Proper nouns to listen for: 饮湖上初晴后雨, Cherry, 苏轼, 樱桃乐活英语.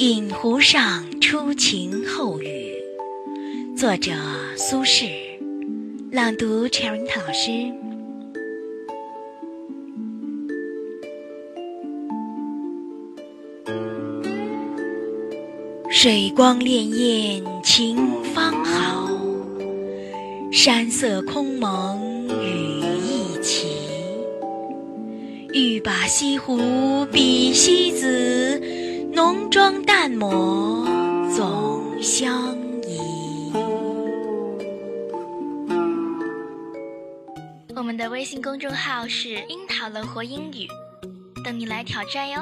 饮湖上初晴后雨，作者苏轼，朗读 Cherry 老师。水光潋滟晴方好，山色空蒙雨亦奇。欲把西湖比西子，浓妆淡抹总相宜。我们的微信公众号是樱桃乐活英语，等你来挑战哟。